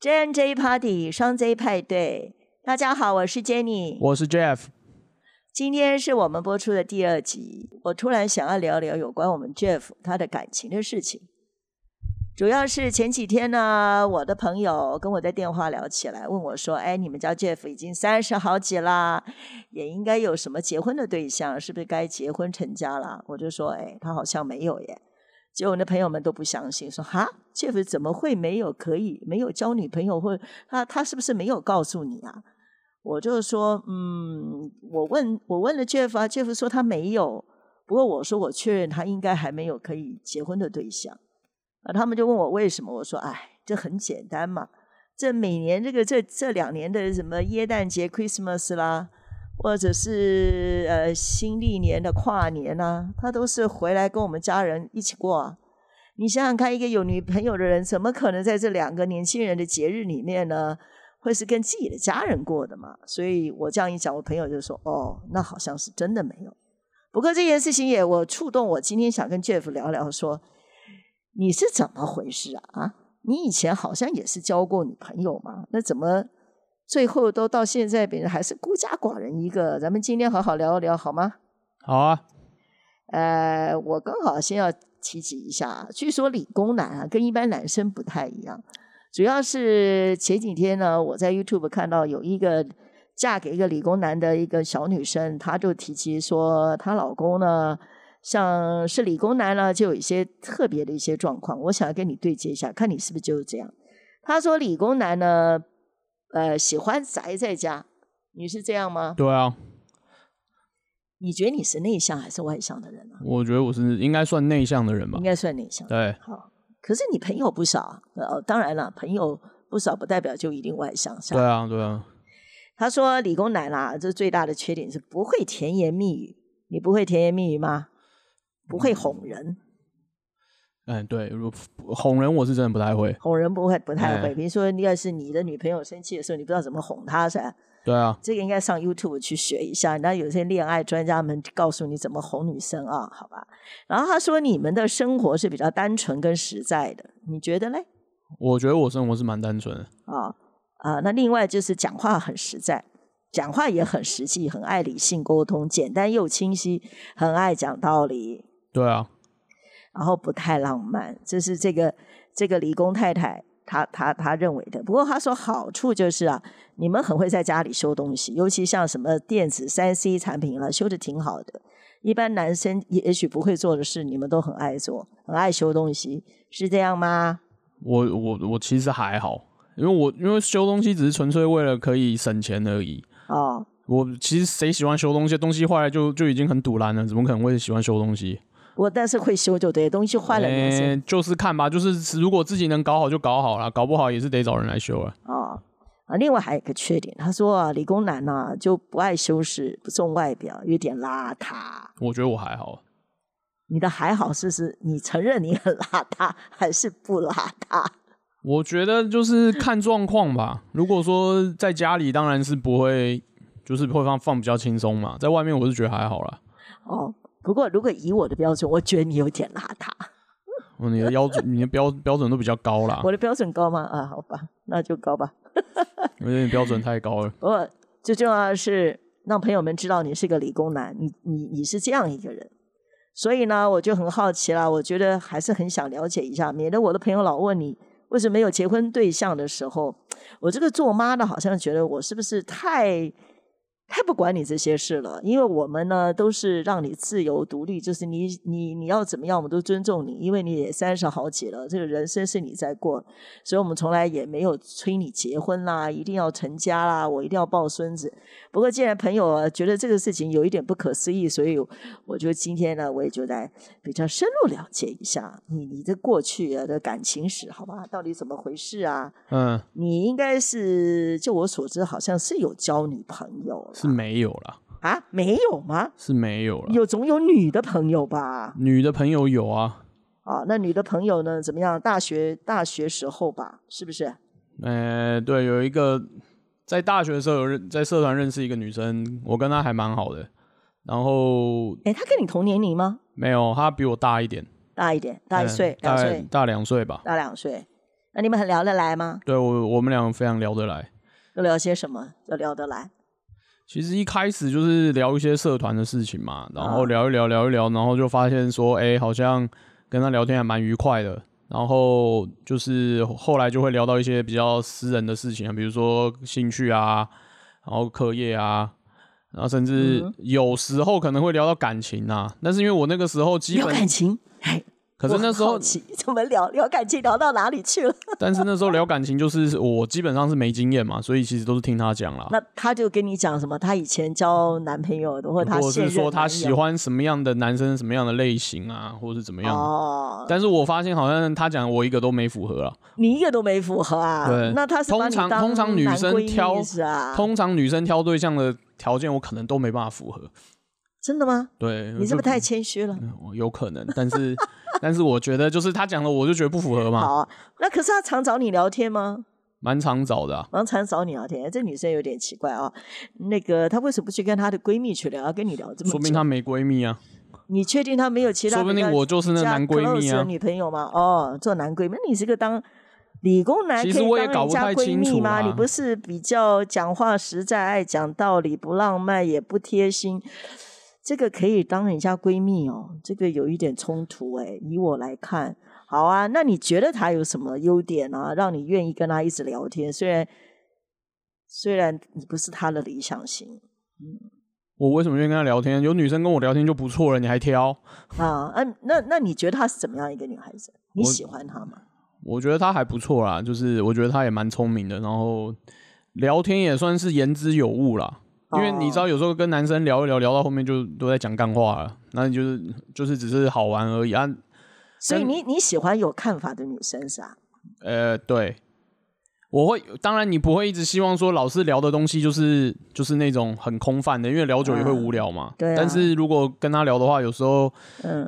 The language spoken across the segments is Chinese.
真 J Party 双 J 派对，大家好，我是 Jenny， 我是 Jeff。 今天是我们播出的第二集，我突然想要聊聊有关我们 Jeff 他的感情的事情。主要是前几天呢，我的朋友跟我在电话聊起来，问我说，哎，你们家 Jeff 已经30好几啦，也应该有什么结婚的对象，是不是该结婚成家啦？我就说，哎，他好像没有耶。结果我的朋友们都不相信，说哈， Jeff 怎么会没有，可以没有交女朋友，或他是不是没有告诉你啊？我就说我问了 Jeff 啊， Jeff 说他没有，不过我说我确认他应该还没有可以结婚的对象。他们就问我为什么，我说哎，这很简单嘛，这每年这2年的什么耶诞节 Christmas 啦，或者是新历年的跨年啊，他都是回来跟我们家人一起过啊。你想想看，一个有女朋友的人怎么可能在这2个年轻人的节日里面呢会是跟自己的家人过的嘛？所以我这样一讲，我朋友就说，哦，那好像是真的没有。不过这件事情也我触动我今天想跟 Jeff 聊聊，说你是怎么回事啊？你以前好像也是交过女朋友嘛？那怎么最后都到现在别人还是孤家寡人一个？咱们今天好好聊一聊好吗？好啊。我刚好先要提及一下，据说理工男啊跟一般男生不太一样，主要是前几天呢，我在 YouTube 看到有一个嫁给一个理工男的一个小女生，她就提及说她老公呢像是理工男呢，就有一些特别的一些状况，我想要跟你对接一下，看你是不是就是这样。他说理工男呢，喜欢宅在家，你是这样吗？对啊。你觉得你是内向还是外向的人啊？我觉得我是应该算内向的人吧。应该算内向。对。好，可是你朋友不少啊，当然了，朋友不少不代表就一定外向。对啊，对啊。他说理工男啊，这最大的缺点是不会甜言蜜语。你不会甜言蜜语吗？不会哄人。嗯，对，哄人我是真的不太会。哄人不太会，比如说要是你的女朋友生气的时候，你不知道怎么哄她噻。对啊，这个应该上 YouTube 去学一下，那有些恋爱专家们告诉你怎么哄女生啊，好吧。然后他说你们的生活是比较单纯跟实在的，你觉得嘞？我觉得我生活是蛮单纯的。那另外就是讲话很实在。讲话也很实际，很爱理性沟通，简单又清晰，很爱讲道理。对啊。然后不太浪漫，这是这个理工太太她认为的。不过她说好处就是啊，你们很会在家里修东西，尤其像什么电子 3C 产品了，修得挺好的。一般男生也许不会做的事，你们都很爱做，很爱修东西，是这样吗？我其实还好，因为修东西只是纯粹为了可以省钱而已。哦，我其实谁喜欢修东西？东西坏了就已经很堵烂了，怎么可能会喜欢修东西？我但是会修就对，东西坏了也是。就是看吧，就是如果自己能搞好就搞好了，搞不好也是得找人来修了。哦，啊，另外还有一个缺点，他说啊，理工男啊就不爱修饰，不重外表，有点邋遢。我觉得我还好。你的还好是你承认你很邋遢，还是不邋遢？我觉得就是看状况吧。如果说在家里当然是不会，就是会放比较轻松嘛。在外面我是觉得还好啦。哦，不过如果以我的标准，我觉得你有点邋遢。哦，你的标准都比较高啦。我的标准高吗？啊，好吧，那就高吧。我觉得你标准太高了。不过最重要的是让朋友们知道你是个理工男，你是这样一个人。所以呢，我就很好奇啦，我觉得还是很想了解一下，免得我的朋友老问你。为什么没有结婚对象的时候，我这个做妈的好像觉得我是不是太不管你这些事了？因为我们呢都是让你自由独立，就是你要怎么样我们都尊重你，因为你也30好几了，这个人生是你在过，所以我们从来也没有催你结婚啦，一定要成家啦，我一定要抱孙子。不过既然朋友觉得这个事情有一点不可思议，所以我就今天呢我也就来比较深入了解一下你的过去的感情史，好吧，到底怎么回事啊？嗯，你应该是就我所知好像是有交女朋友了。是没有啦。啊，没有吗？是没有啦。有总有女的朋友吧？女的朋友有啊。啊，那女的朋友呢怎么样？大学时候吧，是不是？对，有一个在大学的时候在社团认识一个女生，我跟她还蛮好的。然后她跟你同年龄吗？没有，她比我大一点。大一岁，2岁。大2岁吧。大2岁。你们很聊得来吗？对，我们俩非常聊得来。都聊些什么？就聊得来。其实一开始就是聊一些社团的事情嘛，然后聊一聊，然后就发现说，哎，好像跟他聊天还蛮愉快的。然后就是后来就会聊到一些比较私人的事情，比如说兴趣啊，然后课业啊。然后甚至有时候可能会聊到感情啊，但是因为我那个时候基本聊感情，可是那时候怎么聊感情聊到哪里去了？但是那时候聊感情就是我基本上是没经验嘛，所以其实都是听他讲啦。那他就跟你讲什么？他以前交男朋友的，或者他现任男友，或者是说他喜欢什么样的男生、什么样的类型啊，或是怎么样的？哦。但是我发现好像他讲我一个都没符合啊。你一个都没符合啊？对。那他是把你当男闺蜜是啊？通常女生挑对象的条件我可能都没办法符合。真的吗？对，你是不是太谦虚了？有可能，但是我觉得就是他讲了我就觉得不符合嘛。好啊，那可是他常找你聊天吗？蛮常找的啊，蛮常找你聊天。这女生有点奇怪啊，那个她为什么不去跟她的闺蜜去聊，要跟你聊这么久？说明她没闺蜜啊。你确定她没有其他？说不定我就是那男闺蜜啊，女朋友吗？哦，做男闺蜜，你是个当理工男可以当人家闺蜜吗？你不是比较讲话实在、爱讲道理、不浪漫也不贴心，这个可以当人家闺蜜哦，这个有一点冲突哎。以我来看，好啊，那你觉得她有什么优点啊，让你愿意跟她一直聊天？虽然你不是她的理想型，我为什么愿意跟她聊天？有女生跟我聊天就不错了，你还挑啊？那你觉得她是怎么样一个女孩子？你喜欢她吗？我觉得他还不错啦，就是我觉得他也蛮聪明的，然后聊天也算是言之有物啦。因为你知道有时候跟男生聊一聊，聊到后面就都在讲干话了，那你就是只是好玩而已啊。所以你喜欢有看法的女生是吧？对，我会，当然你不会一直希望说老是聊的东西就是那种很空泛的，因为聊久也会无聊嘛。对啊。但是如果跟他聊的话，有时候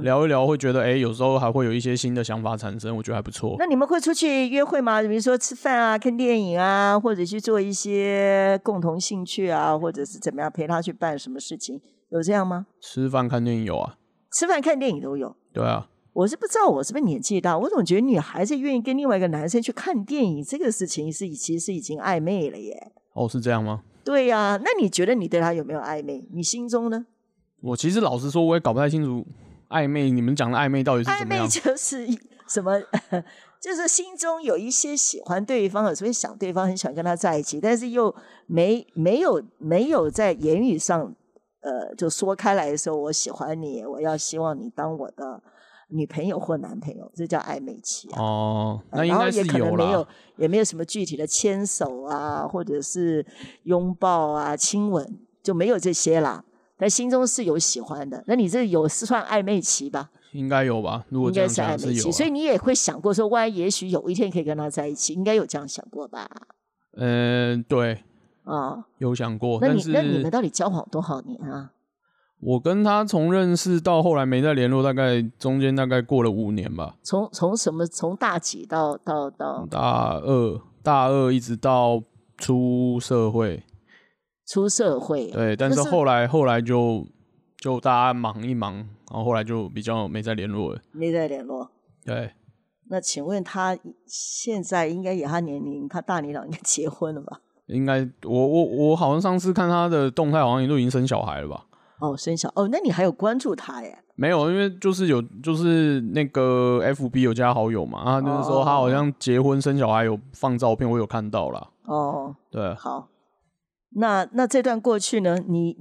聊一聊会觉得哎，有时候还会有一些新的想法产生，我觉得还不错。那你们会出去约会吗？比如说吃饭啊、看电影啊，或者去做一些共同兴趣啊，或者是怎么样陪他去办什么事情，有这样吗？吃饭看电影有啊，吃饭看电影都有。对啊。我是不知道我是不是年纪大，我总觉得女孩子愿意跟另外一个男生去看电影这个事情其实已经暧昧了耶。哦，是这样吗？对呀、啊，那你觉得你对他有没有暧昧？你心中呢？我其实老实说，我也搞不太清楚暧昧，你们讲的暧昧到底是怎么样？暧昧就是什么？就是心中有一些喜欢对方，有时候想对方很想跟他在一起，但是又没有在言语上就说开来的时候，我喜欢你，我要希望你当我的女朋友或男朋友，这叫暧昧期啊。哦，那应该是有啦。也没有什么具体的牵手啊，或者是拥抱啊、亲吻，就没有这些啦。但心中是有喜欢的，那你这有是算暧昧期吧？应该有吧？如果这样讲是有啦。应该是暧昧期，所以你也会想过说，万一也许有一天可以跟他在一起，应该有这样想过吧？对。啊，有想过。那你们到底交往多少年啊？我跟他从认识到后来没再联络，大概中间大概过了5年吧。从什么？从大几到大二一直到出社会。出社会。对，但是后来就大家忙一忙，然后后来就比较没再联络了。没再联络。对。那请问他现在应该也他年龄，他大你俩应该结婚了吧？应该，我好像上次看他的动态，好像都已经生小孩了吧？哦，生小哦，那你还有关注他耶？没有，因为就是那个 FB 有加好友嘛，啊，就是说他好像结婚生小孩有放照片，我有看到啦。哦，对，好，那这段过去呢，你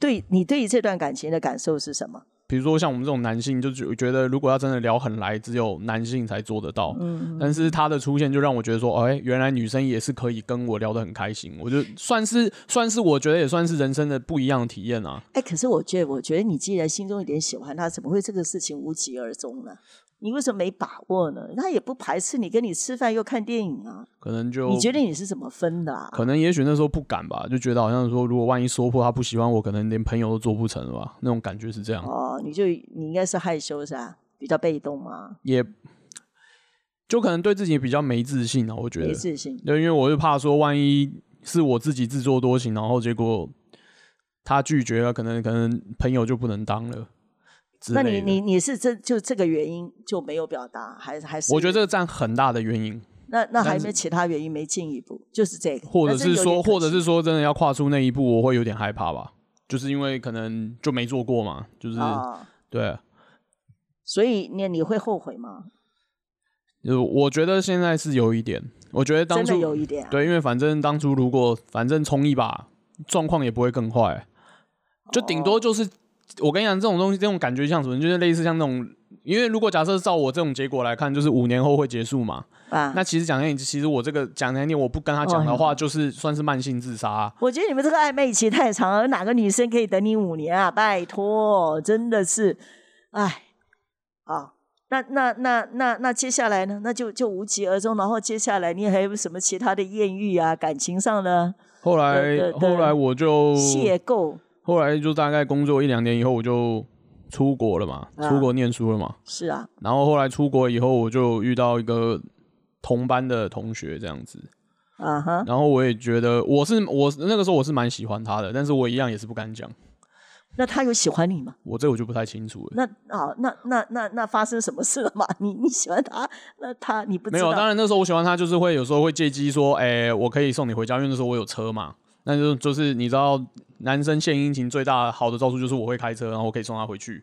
对于这段感情的感受是什么？比如说像我们这种男性，就觉得如果要真的聊很来，只有男性才做得到。嗯，但是他的出现就让我觉得说，哎，原来女生也是可以跟我聊得很开心。我就算是我觉得也算是人生的不一样的体验啊。哎，可是我觉得你既然心中有点喜欢他，怎么会这个事情无疾而终呢？你为什么没把握呢？他也不排斥你，跟你吃饭又看电影啊。可能就你觉得你是怎么分的啊？可能也许那时候不敢吧，就觉得好像说，如果万一说破他不喜欢我，可能连朋友都做不成了吧，那种感觉是这样。哦，你应该是害羞是吧？比较被动嘛。也就可能对自己比较没自信啊，我觉得。没自信。对，因为我是怕说，万一是我自己自作多情，然后结果他拒绝了，可能朋友就不能当了。那你是就这个原因就没有表达，还是我觉得这个占很大的原因。那还有没有其他原因没进一步？就是这个，或者是说真的要跨出那一步，我会有点害怕吧，就是因为可能就没做过嘛，就是、哦、对。所以你会后悔吗？我觉得现在是有一点，我觉得当初真的有一点、啊、对，因为反正当初如果反正冲一把，状况也不会更坏，就顶多就是、哦、我跟你讲，这种东西这种感觉像什么，就是类似像那种。因为如果假设照我这种结果来看，就是5年后会结束嘛。啊、那其实讲真，其实我这个讲难听，我不跟他讲的话、哦，就是算是慢性自杀、啊。我觉得你们这个暧昧期太长了，哪个女生可以等你5年啊？拜托，真的是，哎，啊，那接下来呢？那就无疾而终。然后接下来你还有什么其他的艳遇啊？感情上呢？后来我就邂逅。后来就大概工作1-2年以后，我就。出国了嘛、啊、出国念书了嘛，是啊，然后后来出国以后我就遇到一个同班的同学这样子、啊、哈，然后我也觉得我那个时候我是蛮喜欢他的，但是我一样也是不敢讲。那他有喜欢你吗？我这我就不太清楚了。那发生什么事了嘛？你喜欢他，那他你不知道？没有，当然那时候我喜欢他就是会有时候会借机说，哎，我可以送你回家，因为那时候我有车嘛。那就是你知道男生献殷勤最大好的招数就是我会开车，然后我可以送他回去，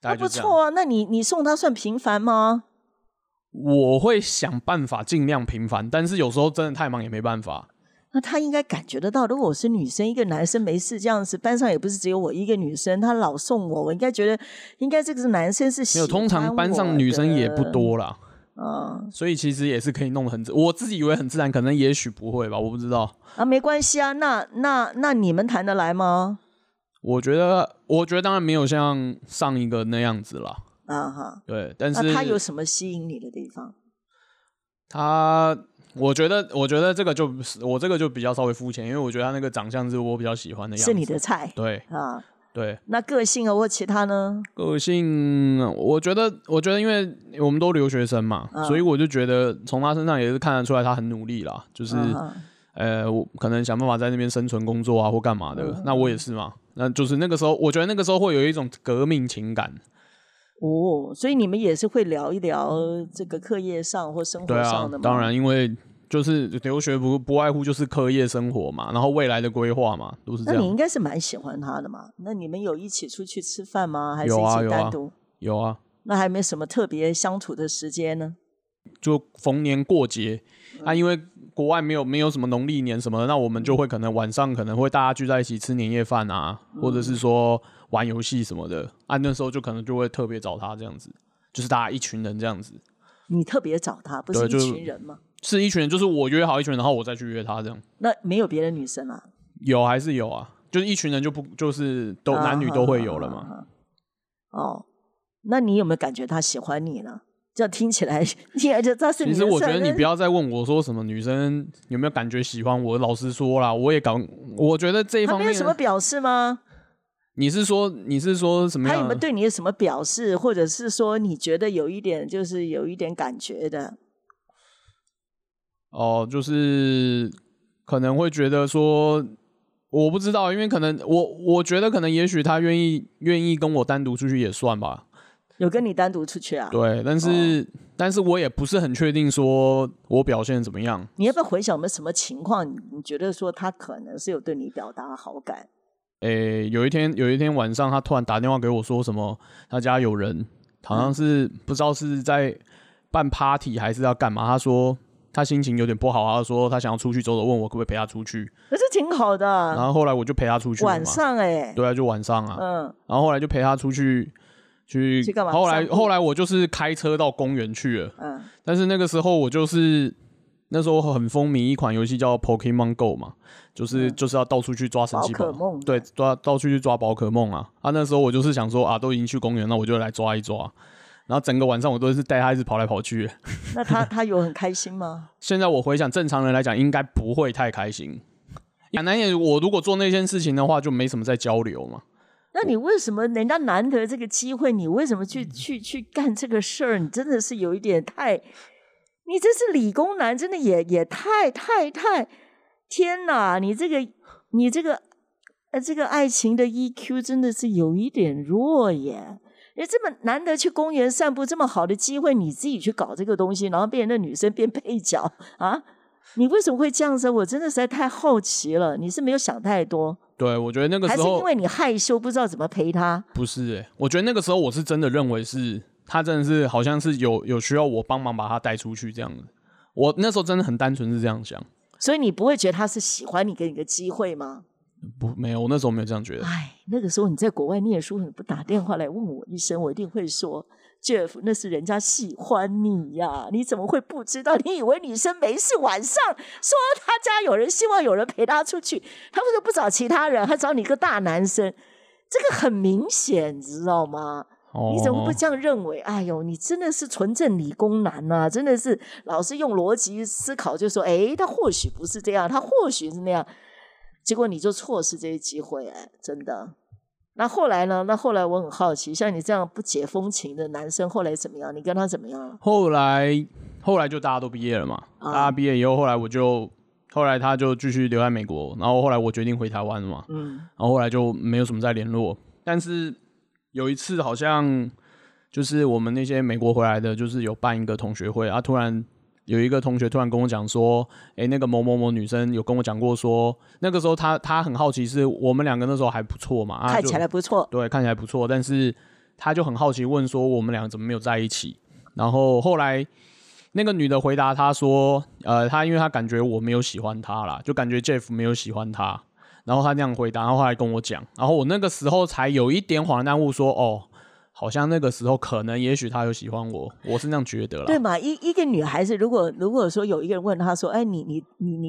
大概就这样。那不错啊，那你送他算频繁吗？我会想办法尽量频繁，但是有时候真的太忙也没办法。那他应该感觉得到，如果我是女生，一个男生没事这样子，班上也不是只有我一个女生，他老送我，我应该觉得应该这个男生是喜欢我的。没有，通常班上女生也不多啦，嗯，所以其实也是可以弄得很自然，我自己以为很自然，可能也许不会吧，我不知道啊，没关系啊。那你们谈得来吗？我觉得当然没有像上一个那样子啦，啊哈，对，但是那他有什么吸引你的地方？他，我觉得这个就我这个就比较稍微肤浅，因为我觉得他那个长相是我比较喜欢的样子，是你的菜，对啊，对。那个性或其他呢？个性我觉得因为我们都留学生嘛、所以我就觉得从他身上也是看得出来他很努力啦，就是、我可能想办法在那边生存工作啊或干嘛的、那我也是嘛，那就是那个时候我觉得那个时候会有一种革命情感哦。所以你们也是会聊一聊这个课业上或生活上的吗？对啊，当然，因为就是留学不外乎就是课业生活嘛，然后未来的规划嘛，都是这样。那你应该是蛮喜欢他的嘛？那你们有一起出去吃饭吗？还是一起单独？有啊。那还没什么特别相处的时间呢？就逢年过节、因为国外没有什么农历年什么的，那我们就会可能晚上可能会大家聚在一起吃年夜饭啊、或者是说玩游戏什么的啊。那时候就可能就会特别找他这样子，就是大家一群人这样子。你特别找他，不是一群人吗？是一群人，就是我约好一群人，然后我再去约他这样。那没有别的女生啊？有还是有啊，就是一群人就不就是都、男女都会有了嘛。哦，那你有没有感觉他喜欢你呢？这样听起来就他是女生。其实我觉得你不要再问我说什么女生有没有感觉喜欢我，老实说啦，我觉得这一方面他没有什么表示吗？你是说什么样的？他有没有对你有什么表示，或者是说你觉得有一点就是有一点感觉的？哦，就是可能会觉得说，我不知道，因为可能我觉得可能也许他愿意跟我单独出去也算吧。有跟你单独出去啊？对，但是我也不是很确定说我表现怎么样。你要不要回想我们什么情况？你觉得说他可能是有对你表达好感？诶，有一天晚上，他突然打电话给我说什么，他家有人，好像是、不知道是在办 party 还是要干嘛，他说。他心情有点不好，他说他想要出去走走，问我可不可以陪他出去。可是挺好的、啊。然后后来我就陪他出去了嘛。晚上欸。对啊，就晚上啊。嗯。然后后来就陪他出去去干嘛？后来我就是开车到公园去了。嗯。但是那个时候我就是那时候很风靡一款游戏叫 Pokemon GO 嘛，就是要到处去抓神奇宝可梦。对，到处去抓宝可梦啊。啊，那时候我就是想说啊，都已经去公园，那我就来抓一抓。然后整个晚上我都是带他一直跑来跑去。那他有很开心吗？现在我回想，正常人来讲应该不会太开心。很难也，我如果做那件事情的话，就没什么在交流嘛。那你为什么人家难得这个机会，你为什么去干这个事儿？你真的是有一点太，你这是理工男，真的也太，天哪！你这个爱情的 EQ 真的是有一点弱耶。这么难得去公园散步，这么好的机会，你自己去搞这个东西，然后变成那女生变配角啊？你为什么会这样子？我真的实在太好奇了。你是没有想太多？对，我觉得那个时候还是因为你害羞，不知道怎么陪她。不是、欸，我觉得那个时候我是真的认为是她真的是好像是有需要我帮忙把她带出去这样子。我那时候真的很单纯是这样想。所以你不会觉得她是喜欢你，给你个机会吗？不，没有，我那时候没有这样觉得。哎，那个时候你在国外念书，你不打电话来问我一声，我一定会说。Jeff， 那是人家喜欢你呀、啊，你怎么会不知道？你以为女生没事晚上说她家有人，希望有人陪她出去，她为什么不找其他人，还找你一个大男生？这个很明显，你知道吗？哦、你怎么不这样认为？哎呦，你真的是纯正理工男啊，真的是老是用逻辑思考，就说，哎，他或许不是这样，他或许是那样，结果你就错失这些机会、哎，真的。那后来呢？那后来我很好奇，像你这样不解风情的男生，后来怎么样？你跟他怎么样了？后来就大家都毕业了嘛。大家毕业以后，后来他就继续留在美国，然后后来我决定回台湾了嘛。嗯。然后后来就没有什么再联络。但是有一次，好像就是我们那些美国回来的，就是有办一个同学会啊。突然有一个同学突然跟我讲说：“哎，那个某某某女生有跟我讲过说，那个时候她很好奇是我们两个那时候还不错嘛。啊”看起来不错。对，看起来不错，但是他就很好奇问说我们两个怎么没有在一起。然后后来那个女的回答他说他因为他感觉我没有喜欢他啦，就感觉 Jeff 没有喜欢他，然后他那样回答，然后后来跟我讲，然后我那个时候才有一点恍然大悟说哦，好像那个时候可能也许他有喜欢我，我是那样觉得啦。对嘛，一个女孩子如果说有一个人问她说哎，你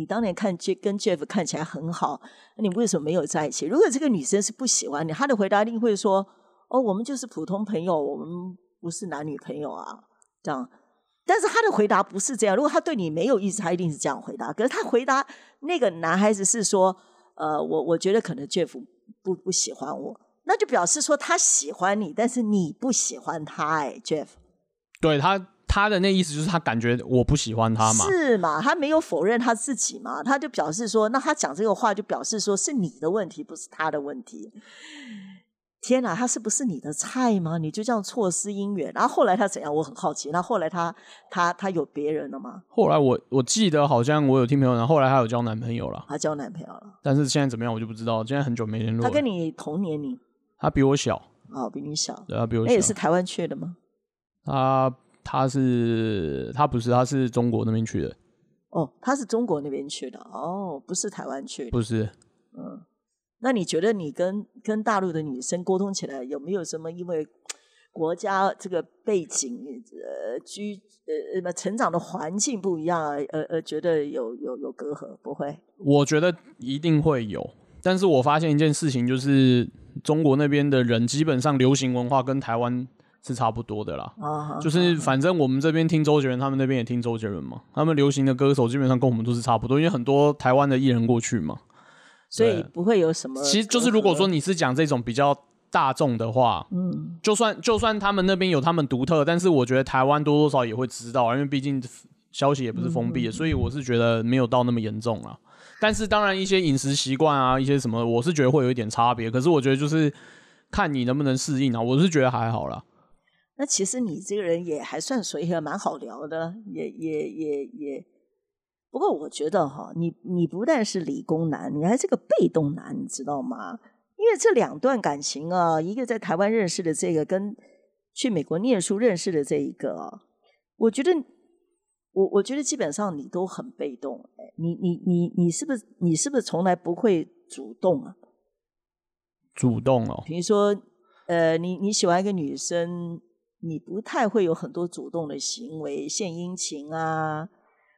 当年跟 Jeff 看起来很好，你为什么没有在一起？如果这个女生是不喜欢你，她的回答一定会说哦，我们就是普通朋友，我们不是男女朋友啊，这样。但是她的回答不是这样，如果她对你没有意思，她一定是这样回答。可是她回答那个男孩子是说我觉得可能 Jeff 不喜欢我，那就表示说他喜欢你，但是你不喜欢他。哎 ，Jeff， 对他的那意思就是他感觉我不喜欢他嘛，是嘛？他没有否认他自己嘛，他就表示说，那他讲这个话就表示说是你的问题，不是他的问题。天哪，他是不是你的菜吗？你就这样错失姻缘。然后后来他怎样？我很好奇。那后来他有别人了吗？后来我记得好像我有听朋友，然后后来他有交男朋友了，他交男朋友了，但是现在怎么样我就不知道，现在很久没联络了。他跟你同年龄？他比我小。哦，比你小。对，他比我小。那也是台湾去的吗？他是中国那边去的。哦，他是中国那边去的。哦，不是台湾去的。不是。嗯，那你觉得你跟大陆的女生沟通起来有没有什么因为国家这个背景、成长的环境不一样、觉得有隔阂？不会。我觉得一定会有。但是我发现一件事情，就是中国那边的人基本上流行文化跟台湾是差不多的啦。就是反正我们这边听周杰伦，他们那边也听周杰伦嘛。他们流行的歌手基本上跟我们都是差不多，因为很多台湾的艺人过去嘛，所以不会有什么。其实就是如果说你是讲这种比较大众的话，嗯，就算他们那边有他们独特，但是我觉得台湾多多少少也会知道，因为毕竟消息也不是封闭的，所以我是觉得没有到那么严重啦。但是当然一些饮食习惯啊，一些什么，我是觉得会有一点差别。可是我觉得就是看你能不能适应啊，我是觉得还好啦。那其实你这个人也还算随和，蛮好聊的，也。不过我觉得哈，你不但是理工男，你还是个被动男，你知道吗？因为这两段感情啊，一个在台湾认识的这个，跟去美国念书认识的这一个啊，我觉得。我觉得基本上你都很被动，你是不是从来不会主动啊？主动哦，比如说，你喜欢一个女生，你不太会有很多主动的行为，献殷勤啊，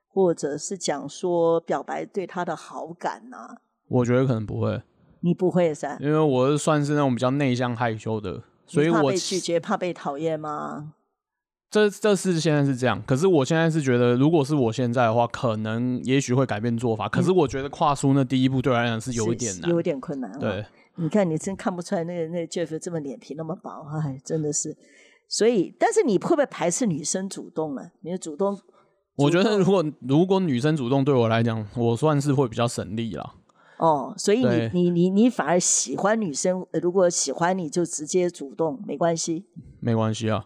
或者是讲说表白对她的好感啊。我觉得可能不会。你不会噻？因为我算是那种比较内向害羞的，所以我怕被拒绝，怕被讨厌吗？这是现在是这样，可是我现在是觉得，如果是我现在的话，可能也许会改变做法。可是我觉得跨出那第一步，对我来讲是有一点难，有点困难。对，你看你真看不出来，那个 Jeff 这么脸皮那么薄，哎，真的是。所以，但是你会不会排斥女生主动呢？你的主动，我觉得如果女生主动对我来讲，我算是会比较省力啦。哦，所以你反而喜欢女生，如果喜欢你就直接主动，没关系。没关系啊。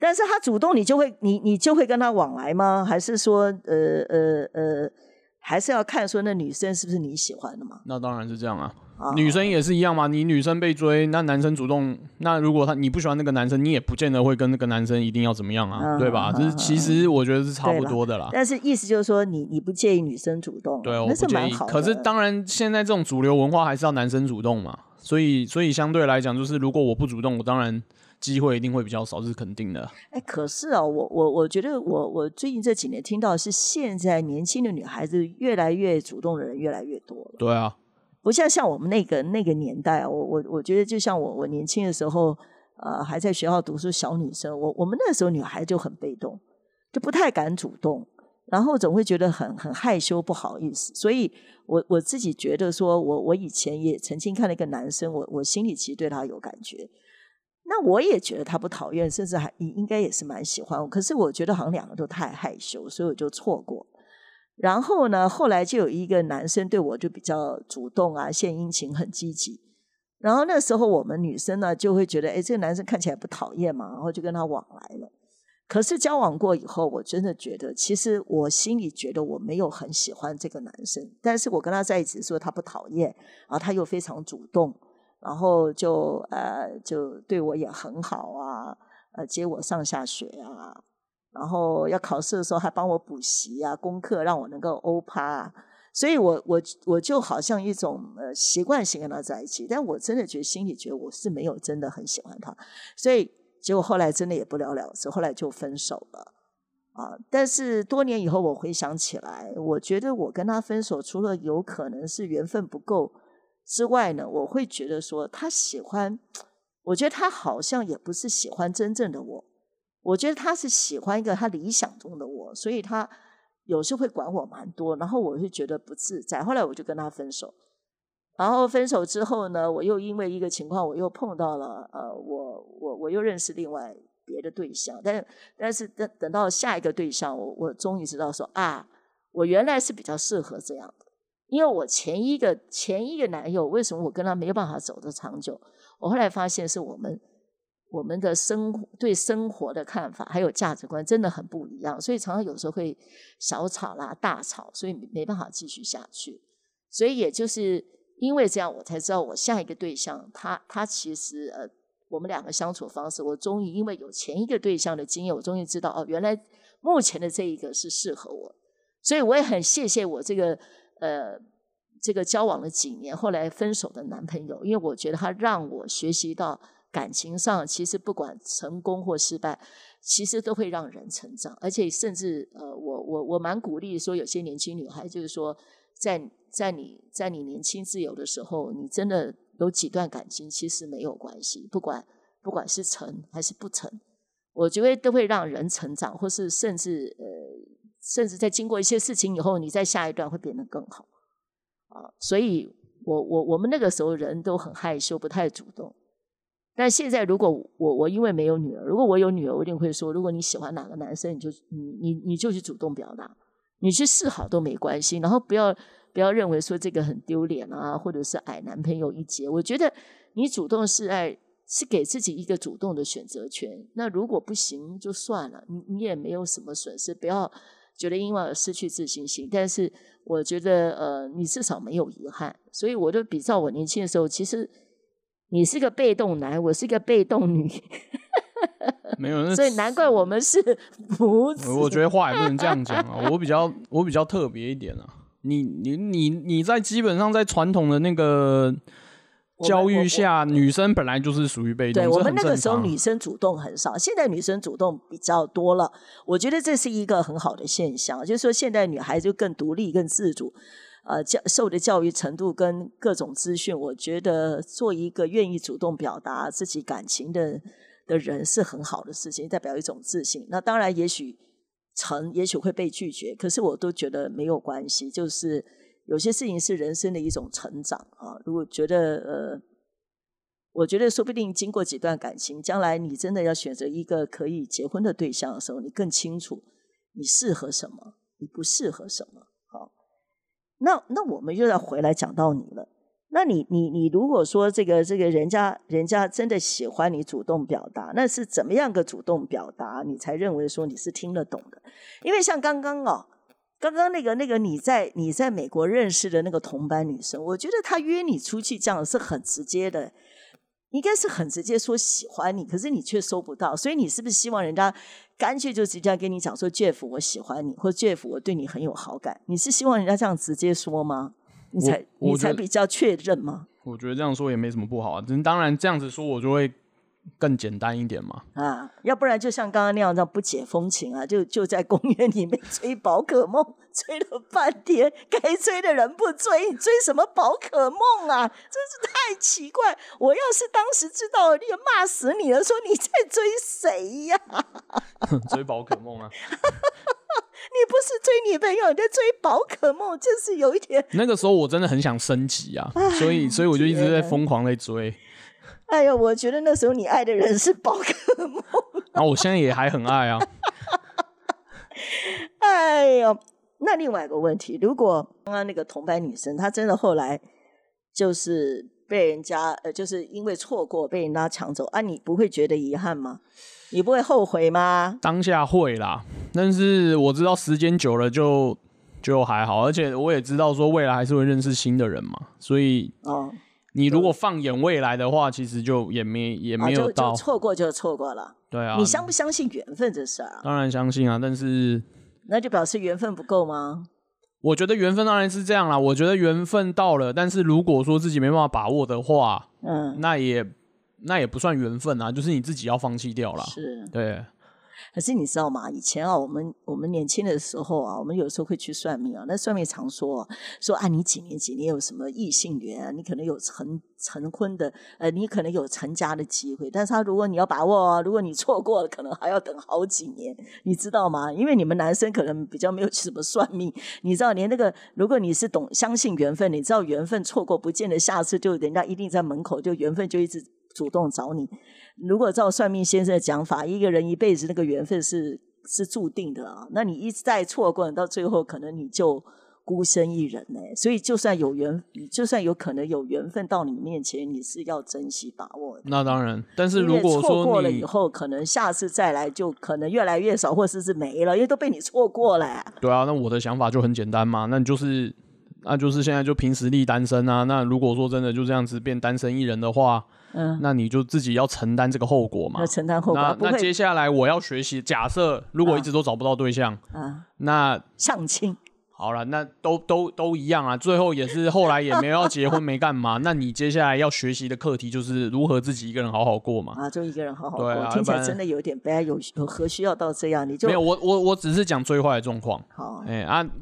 但是他主动，你就会跟他往来吗？还是说还是要看说那女生是不是你喜欢的嘛？那当然是这样啊。女生也是一样嘛，你女生被追，那男生主动，那如果你不喜欢那个男生，你也不见得会跟那个男生一定要怎么样啊，对吧？就是其实我觉得是差不多的啦。但是意思就是说，你不介意女生主动，对，我不介意。可是当然，现在这种主流文化还是要男生主动嘛，所以相对来讲，就是如果我不主动，我当然机会一定会比较少，是肯定的。哎，可是啊，我觉得我最近这几年听到是现在年轻的女孩子越来越主动的人越来越多了。对啊。不像我们那个年代啊，我觉得就像我年轻的时候，还在学校读书小女生，我们那时候女孩就很被动，就不太敢主动，然后总会觉得很害羞不好意思，所以我自己觉得说我以前也曾经看了一个男生，我心里其实对他有感觉，那我也觉得他不讨厌，甚至还应该也是蛮喜欢我，可是我觉得好像两个都太害羞，所以我就错过。然后呢，后来就有一个男生对我就比较主动啊，献殷勤，很积极。然后那时候我们女生呢就会觉得，哎，这个男生看起来不讨厌嘛，然后就跟他往来了。可是交往过以后，我真的觉得，其实我心里觉得我没有很喜欢这个男生，但是我跟他在一起说他不讨厌，然后他又非常主动，然后就对我也很好啊，接我上下学啊。然后要考试的时候还帮我补习啊，功课让我能够欧趴啊，所以我就好像一种习惯性跟他在一起，但我真的觉得心里觉得我是没有真的很喜欢他，所以结果后来真的也不了了之，后来就分手了啊。但是多年以后我回想起来，我觉得我跟他分手除了有可能是缘分不够之外呢，我会觉得说他喜欢，我觉得他好像也不是喜欢真正的我。我觉得他是喜欢一个他理想中的我，所以他有时候会管我蛮多，然后我就觉得不自在，后来我就跟他分手。然后分手之后呢，我又因为一个情况，我又碰到了我又认识另外别的对象，但是等到下一个对象，我终于知道说啊，我原来是比较适合这样的，因为我前一个男友为什么我跟他没有办法走得长久，我后来发现是我们的对生活的看法还有价值观真的很不一样，所以常常有时候会小吵啦大吵，所以没办法继续下去。所以也就是因为这样，我才知道我下一个对象他其实我们两个相处方式，我终于因为有前一个对象的经验，我终于知道哦，原来目前的这一个是适合我。所以我也很谢谢我这个交往了几年后来分手的男朋友，因为我觉得他让我学习到感情上其实不管成功或失败，其实都会让人成长，而且甚至我蛮鼓励说有些年轻女孩，就是说在你年轻自由的时候，你真的有几段感情其实没有关系，不管是成还是不成，我觉得都会让人成长，或是甚至在经过一些事情以后，你在下一段会变得更好啊。所以我们那个时候人都很害羞，不太主动。但现在如果我因为没有女儿，如果我有女儿，我一定会说，如果你喜欢哪个男生，你就去主动表达，你去示好都没关系，然后不要认为说这个很丢脸啊，或者是矮男朋友一截。我觉得你主动示爱是给自己一个主动的选择权，那如果不行就算了，你也没有什么损失，不要觉得因为失去自信心，但是我觉得你至少没有遗憾。所以我就比照我年轻的时候，其实你是个被动男，我是个被动女，没有，所以难怪我们是母子。我觉得话也不能这样讲啊，我比较特别一点啊。你在基本上在传统的那个教育下，女生本来就是属于被动。对，我们那个时候女生主动很少，现在女生主动比较多了。我觉得这是一个很好的现象，就是说现在女孩就更独立、更自主。受的教育程度跟各种资讯，我觉得做一个愿意主动表达自己感情的人是很好的事情，代表一种自信。那当然，也许会被拒绝，可是我都觉得没有关系。就是有些事情是人生的一种成长啊。如果觉得我觉得说不定经过几段感情，将来你真的要选择一个可以结婚的对象的时候，你更清楚你适合什么，你不适合什么。那我们又要回来讲到你了。那你如果说这个人家真的喜欢你主动表达，那是怎么样个主动表达你才认为说你是听得懂的？因为像刚刚那个你在美国认识的那个同班女生，我觉得她约你出去这样是很直接的，应该是很直接说喜欢你，可是你却收不到，所以你是不是希望人家干脆就直接跟你讲说 Jeff 我喜欢你，或 Jeff 我对你很有好感？你是希望人家这样直接说吗？你才比较确认吗？我觉得这样说也没什么不好啊，当然这样子说我就会更简单一点嘛。啊，要不然就像刚刚那样不解风情啊，就在公园里面追宝可梦，追了半天，该追的人不追，你追什么宝可梦啊？真是太奇怪！我要是当时知道，我就骂死你了，说你在追谁呀？追宝可梦啊！你不是追女朋友，你在追宝可梦，就是有一点。那个时候我真的很想升级啊，所以我就一直在疯狂在追。哎呦，我觉得那时候你爱的人是宝可梦，然后我现在也还很爱啊。哎呦，那另外一个问题，如果刚刚那个同班女生，她真的后来就是被人家就是因为错过被人家抢走啊，你不会觉得遗憾吗？你不会后悔吗？当下会啦，但是我知道时间久了就还好，而且我也知道说未来还是会认识新的人嘛，所以哦。你如果放眼未来的话，其实就也没有到，就错过就错过了。对啊，你相不相信缘分这事啊？当然相信啊，但是那就表示缘分不够吗？我觉得缘分当然是这样啦，我觉得缘分到了，但是如果说自己没办法把握的话，嗯，那也不算缘分啊，就是你自己要放弃掉啦。是，对。可是你知道吗？以前啊，我们年轻的时候啊，我们有时候会去算命啊。那算命常说啊，你几年几年有什么异性缘啊？你可能有成婚的，你可能有成家的机会。但是他如果你要把握啊，如果你错过了，可能还要等好几年，你知道吗？因为你们男生可能比较没有去什么算命，你知道，连那个如果你是相信缘分，你知道缘分错过不见得下次就人家一定在门口，就缘分就一直主动找你。如果照算命先生的讲法，一个人一辈子那个缘分是注定的啊，那你一再错过，到最后可能你就孤身一人欸。所以就算有可能有缘分到你面前，你是要珍惜把握的。那当然，但是如果说你错过了以后，可能下次再来就可能越来越少，或是没了，因为都被你错过了欸。对啊，那我的想法就很简单嘛，那就是现在就凭实力单身啊。那如果说真的就这样子变单身一人的话，嗯，那你就自己要承担这个后果嘛。要承担后果。那接下来我要学习，假设如果一直都找不到对象，啊，那相亲。好了，那都一样啊，最后也是后来也没有要结婚没干嘛。那你接下来要学习的课题就是如何自己一个人好好过嘛。啊，就一个人好好过，对啊，听起来真的有点悲哀，有何需要到这样？你就没有，我只是讲最坏的状况。好，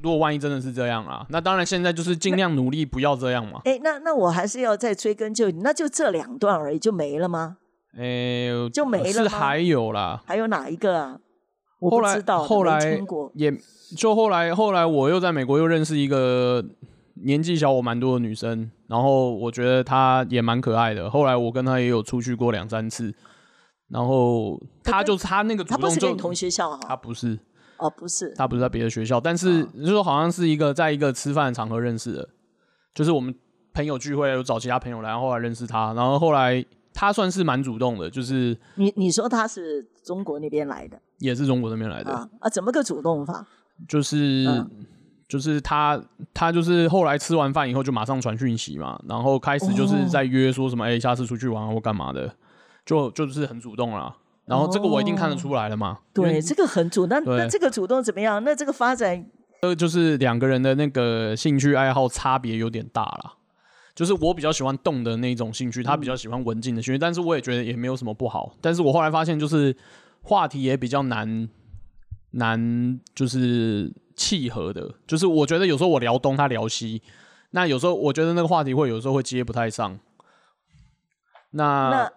如果万一真的是这样啊，那当然现在就是尽量努力不要这样嘛。那我还是要再追根究底，那就这两段而已，就没了吗？就没了吗？是还有啦，还有哪一个啊？我不知道，没听过。后来我又在美国又认识一个年纪小我蛮多的女生，然后我觉得她也蛮可爱的，后来我跟她也有出去过2-3次，然后她就是她那个主动就，她不是跟你同学校啊？她不是，哦，不是，她不是在别的学校，但是就是说好像是在一个吃饭的场合认识的，就是我们朋友聚会有找其他朋友来，然后后来认识她，然后后来她算是蛮主动的，就是你说她是中国那边来的，也是中国那边来的啊？怎么个主动法？就是他就是后来吃完饭以后就马上传讯息嘛，然后开始就是在约说什么下次出去玩或干嘛的，就是很主动啦。然后这个我一定看得出来了嘛。对，这个很主动。那这个主动怎么样？那这个发展，就是两个人的那个兴趣爱好差别有点大啦。就是我比较喜欢动的那种兴趣，他比较喜欢文静的兴趣，但是我也觉得也没有什么不好。但是我后来发现，就是话题也比较难就是契合的，就是我觉得有时候我聊东他聊西，那有时候我觉得那个话题有时候会接不太上。那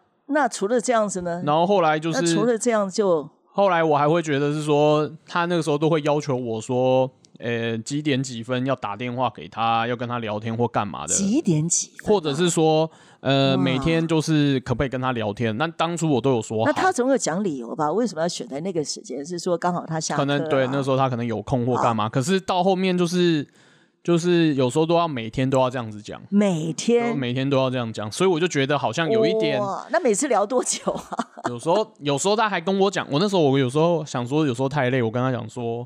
除了这样子呢？然后后来就是，那除了这样就，后来我还会觉得是说，他那个时候都会要求我说，几点几分要打电话给他，要跟他聊天或干嘛的。几点几分？或者是说，每天就是可不可以跟他聊天？那当初我都有说好。那他总有讲理由吧？为什么要选在那个时间？是说刚好他下课，可能对那时候他可能有空或干嘛。可是到后面就是就是有时候都要每天都要这样子讲，每天都要这样讲，所以我就觉得好像有一点。那每次聊多久啊？有时候他还跟我讲，我那时候我有时候想说，有时候太累，我跟他讲说，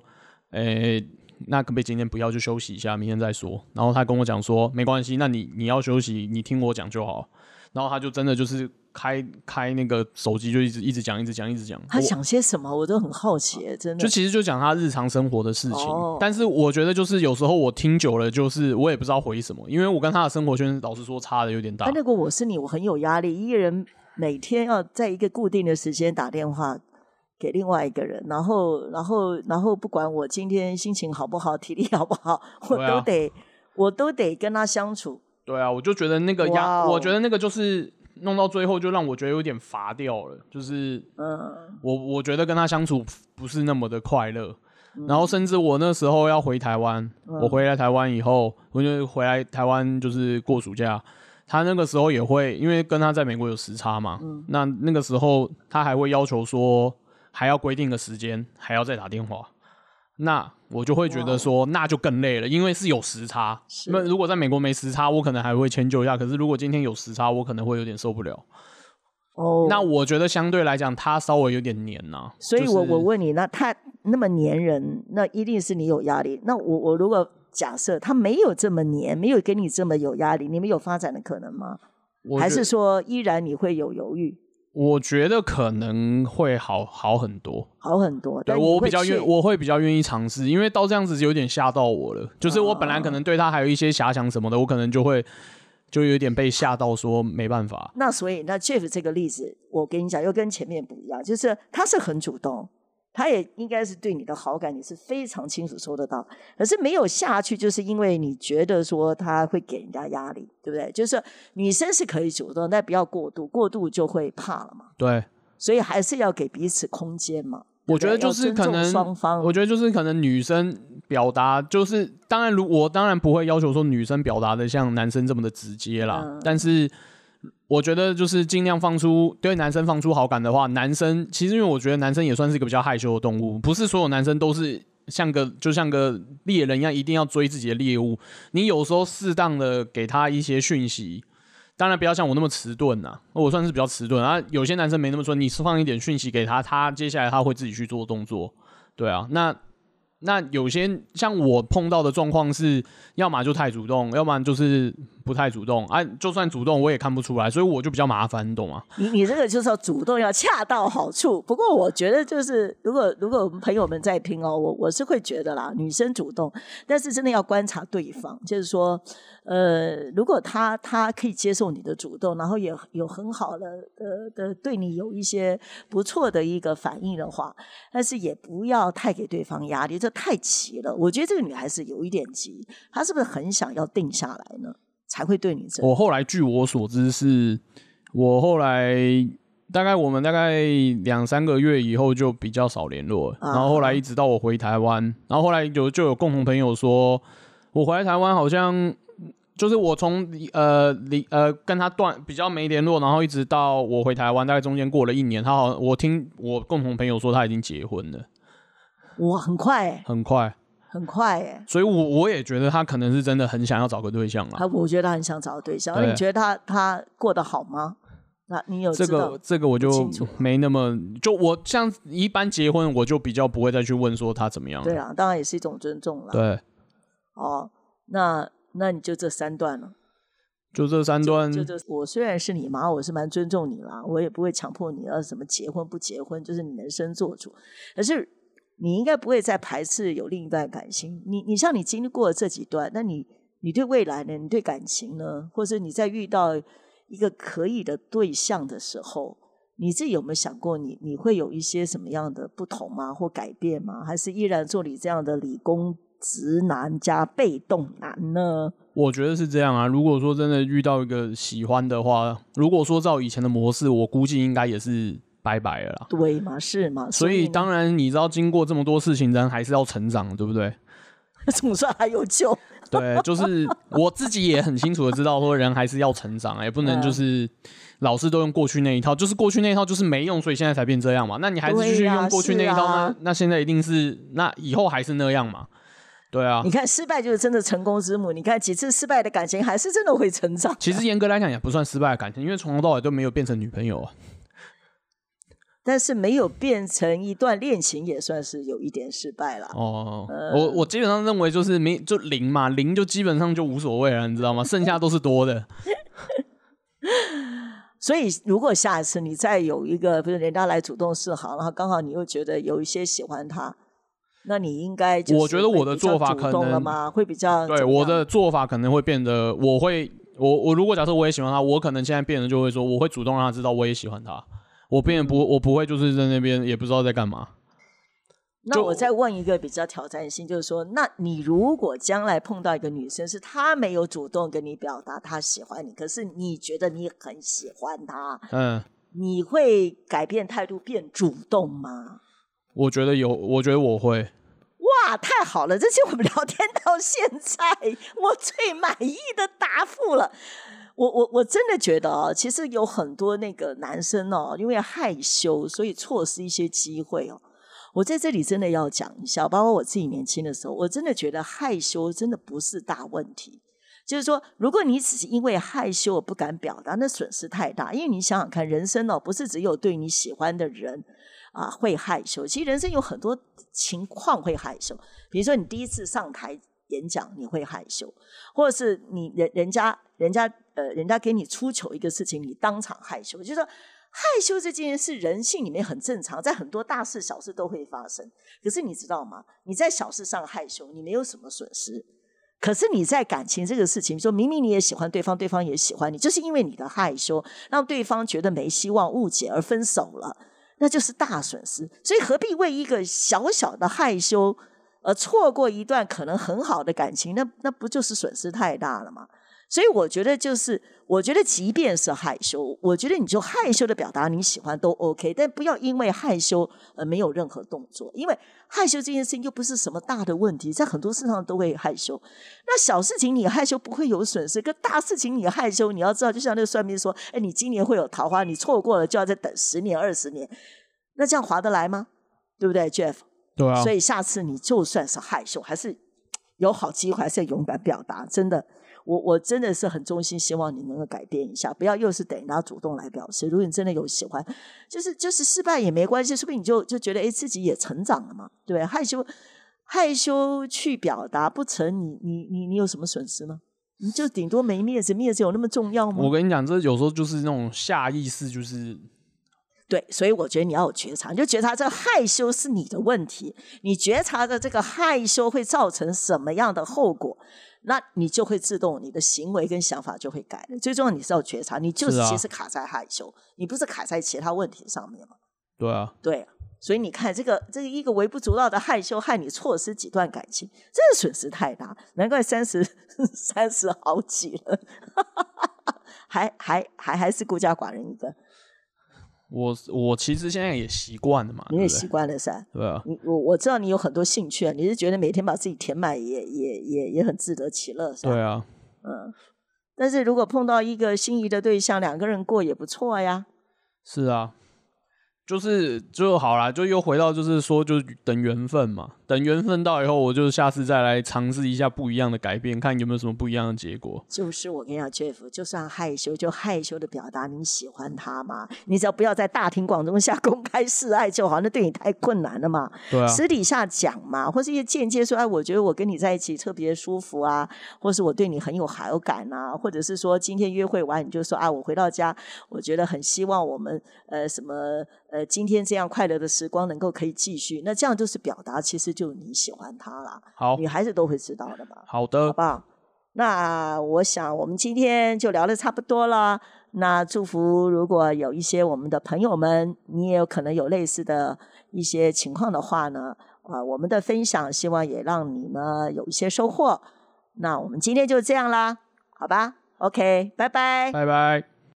那可不可以今天不要，就休息一下，明天再说。然后他跟我讲说，没关系，那你要休息，你听我讲就好。然后他就真的就是开那个手机就一直讲，一直讲，一直讲。他讲些什么我都很好奇，真的。就其实就讲他日常生活的事情，但是我觉得就是有时候我听久了，就是我也不知道回什么，因为我跟他的生活圈老实说差的有点大。但如果我是你，我很有压力，一个人每天要在一个固定的时间打电话给另外一个人，然后不管我今天心情好不好，体力好不好，我都得跟他相处。对啊，我就觉得那个我觉得那个就是弄到最后，就让我觉得有点乏掉了。就是，我觉得跟他相处不是那么的快乐。然后，甚至我那时候要回台湾，我回来台湾以后，我就回来台湾就是过暑假。他那个时候也会，因为跟他在美国有时差嘛，那个时候他还会要求说，还要规定个时间，还要再打电话。那我就会觉得说，那就更累了，因为是有时差。那如果在美国没时差，我可能还会迁就一下。可是如果今天有时差，我可能会有点受不了。那我觉得相对来讲，他稍微有点黏啊。所以我问你，那他那么黏人，那一定是你有压力。那我如果假设他没有这么黏，没有给你这么有压力，你们有发展的可能吗？还是说依然你会有犹豫？我觉得可能会好很多，好很多。对，我会比较愿意尝试，因为到这样子有点吓到我了。就是我本来可能对他还有一些遐想什么的，我可能就有点被吓到，说没办法。那所以，那 Jeff 这个例子，我跟你讲，又跟前面不一样，就是他是很主动，他也应该是对你的好感，你是非常清楚收得到，可是没有下去，就是因为你觉得说他会给人家压力。对不对？就是女生是可以主动，但不要过度，过度就会怕了嘛。对，所以还是要给彼此空间嘛。我觉得就是可能双方，我觉得就是可能女生表达，就是当然，我当然不会要求说女生表达的像男生这么的直接啦。但是我觉得就是尽量放出对男生放出好感的话，男生其实因为我觉得男生也算是一个比较害羞的动物，不是所有男生都是。就像个猎人一样，一定要追自己的猎物。你有时候适当的给他一些讯息，当然不要像我那么迟钝啊，我算是比较迟钝啊。有些男生没那么说，你放一点讯息给他，他接下来他会自己去做动作。对啊，那有些像我碰到的状况是，要么就太主动，要不然就是不太主动。啊，就算主动我也看不出来，所以我就比较麻烦，你懂吗？你这个就是要主动，要恰到好处。不过我觉得就是，如果我们朋友们在听哦，我是会觉得啦，女生主动，但是真的要观察对方，就是说，如果他可以接受你的主动，然后也有很好的对你有一些不错的一个反应的话，但是也不要太给对方压力。太急了，我觉得这个女孩子有一点急，她是不是很想要定下来呢？才会对你这样。我后来据我所知是，我后来我们大概2-3个月以后就比较少联络了，然后后来一直到我回台湾，然后后来就有共同朋友说，我回来台湾好像就是我从跟他比较没联络，然后一直到我回台湾，大概中间过了1年，他好像我听我共同朋友说他已经结婚了。哇，很快欸，很快欸，所以我也觉得他可能是真的很想要找个对象啦。我觉得他很想找个对象，那你觉得他过得好吗？那你有知道这个我就没那么，就我像一般结婚，我就比较不会再去问说他怎么样。对啊，当然也是一种尊重啦。对，哦，那你就这3段了。就这3段，我虽然是你妈，我是蛮尊重你啦，我也不会强迫你要什么结婚不结婚，就是你人生做主，可是。你应该不会再排斥有另一段感情。你像你经历过这几段，那你对未来呢？你对感情呢？或者你在遇到一个可以的对象的时候，你自己有没有想过你会有一些什么样的不同吗？或改变吗？还是依然做你这样的理工直男加被动男呢？我觉得是这样啊。如果说真的遇到一个喜欢的话，如果说照以前的模式，我估计应该也是。拜拜了啦，对嘛，是嘛，所以当然你知道，经过这么多事情，人还是要成长，对不对？总算还有救。对，就是我自己也很清楚的知道，说人还是要成长，也不能就是老是都用过去那一套，就是过去那一套就是没用，所以现在才变这样嘛。那你还是继续用过去那一套呢？那现在一定是，那以后还是那样嘛？对啊，你看失败就是真的成功之母，你看几次失败的感情还是真的会成长。其实严格来讲也不算失败的感情，因为从头到尾都没有变成女朋友啊。但是没有变成一段恋情也算是有一点失败了。哦，我基本上认为就是没就零嘛，零就基本上就无所谓了，你知道吗？剩下都是多的。所以如果下一次你再有一个，比如人家来主动示好，然后刚好你又觉得有一些喜欢他，那你应该就是我觉得我的做法可能会比较对，我的做法可能会变得，我如果假设我也喜欢他，我可能现在变得就会说，我会主动让他知道我也喜欢他。我不会就是在那边也不知道在干嘛。那我再问一个比较挑战性，就是说，那你如果将来碰到一个女生，是她没有主动跟你表达她喜欢你，可是你觉得你很喜欢她，你会改变态度变主动吗？我觉得我会。哇，太好了！这期我们聊天到现在，我最满意的答复了。我真的觉得哦，其实有很多那个男生哦，因为害羞，所以错失一些机会哦。我在这里真的要讲一下，包括我自己年轻的时候，我真的觉得害羞真的不是大问题。就是说，如果你只是因为害羞而不敢表达，那损失太大。因为你想想看，人生哦，不是只有对你喜欢的人啊会害羞，其实人生有很多情况会害羞。比如说，你第一次上台演讲，你会害羞，或者是你人家给你出糗一个事情，你当场害羞，就是说害羞这件事人性里面很正常，在很多大事小事都会发生。可是你知道吗？你在小事上害羞，你没有什么损失。可是你在感情这个事情，说明明你也喜欢对方，对方也喜欢你，就是因为你的害羞，让对方觉得没希望、误解而分手了，那就是大损失。所以何必为一个小小的害羞而错过一段可能很好的感情？那不就是损失太大了吗？所以我觉得就是，我觉得即便是害羞，我觉得你就害羞的表达你喜欢都 OK， 但不要因为害羞而没有任何动作，因为害羞这件事情又不是什么大的问题，在很多事上都会害羞。那小事情你害羞不会有损失，可大事情你害羞，你要知道，就像那个算命说，哎，你今年会有桃花，你错过了就要再等10年、20年，那这样划得来吗？对不对 ，Jeff？ 对啊。所以下次你就算是害羞，还是有好机会，还是要勇敢表达，真的。我真的是很衷心希望你能够改变一下，不要又是等他主动来表示。如果你真的有喜欢，就是失败也没关系，说不定你就觉得自己也成长了嘛，对不对？害羞去表达不成，你有什么损失吗？你就顶多没面子，面子有那么重要吗？我跟你讲，这有时候就是那种下意识，就是对，所以我觉得你要有觉察，你就觉察这害羞是你的问题，你觉察的这个害羞会造成什么样的后果，那你就会自动你的行为跟想法就会改了。最重要你是要觉察，你就是其实卡在害羞，你不是卡在其他问题上面吗？对啊，对啊。所以你看这个一个微不足道的害羞，害你错失几段感情，真的损失太大，难怪三十好几了，还是孤家寡人一个。我其实现在也习惯了嘛，你也习惯了噻，对啊。我知道你有很多兴趣，你是觉得每天把自己填满也很自得其乐，对啊，嗯。但是如果碰到一个心仪的对象，两个人过也不错呀。是啊，就好啦，就又回到就是说，就等缘分嘛，等缘分到以后，我就下次再来尝试一下不一样的改变，看有没有什么不一样的结果。就是我跟你讲 ，Jeff， 就算害羞，就害羞的表达你喜欢他嘛，你只要不要在大庭广众下公开示爱就好，那对你太困难了嘛。对啊，私底下讲嘛，或是一些间接说，哎，我觉得我跟你在一起特别舒服啊，或是我对你很有好感啊，或者是说今天约会完你就说啊，我回到家，我觉得很希望我们什么今天这样快乐的时光能够可以继续，那这样就是表达，其实就你喜欢他啦。好，女孩子都会知道的嘛。好的，好不好？那我想我们今天就聊得差不多了。那祝福如果有一些我们的朋友们，你也有可能有类似的一些情况的话呢，我们的分享希望也让你呢有一些收获。那我们今天就这样啦，好吧？OK， 拜拜，拜拜。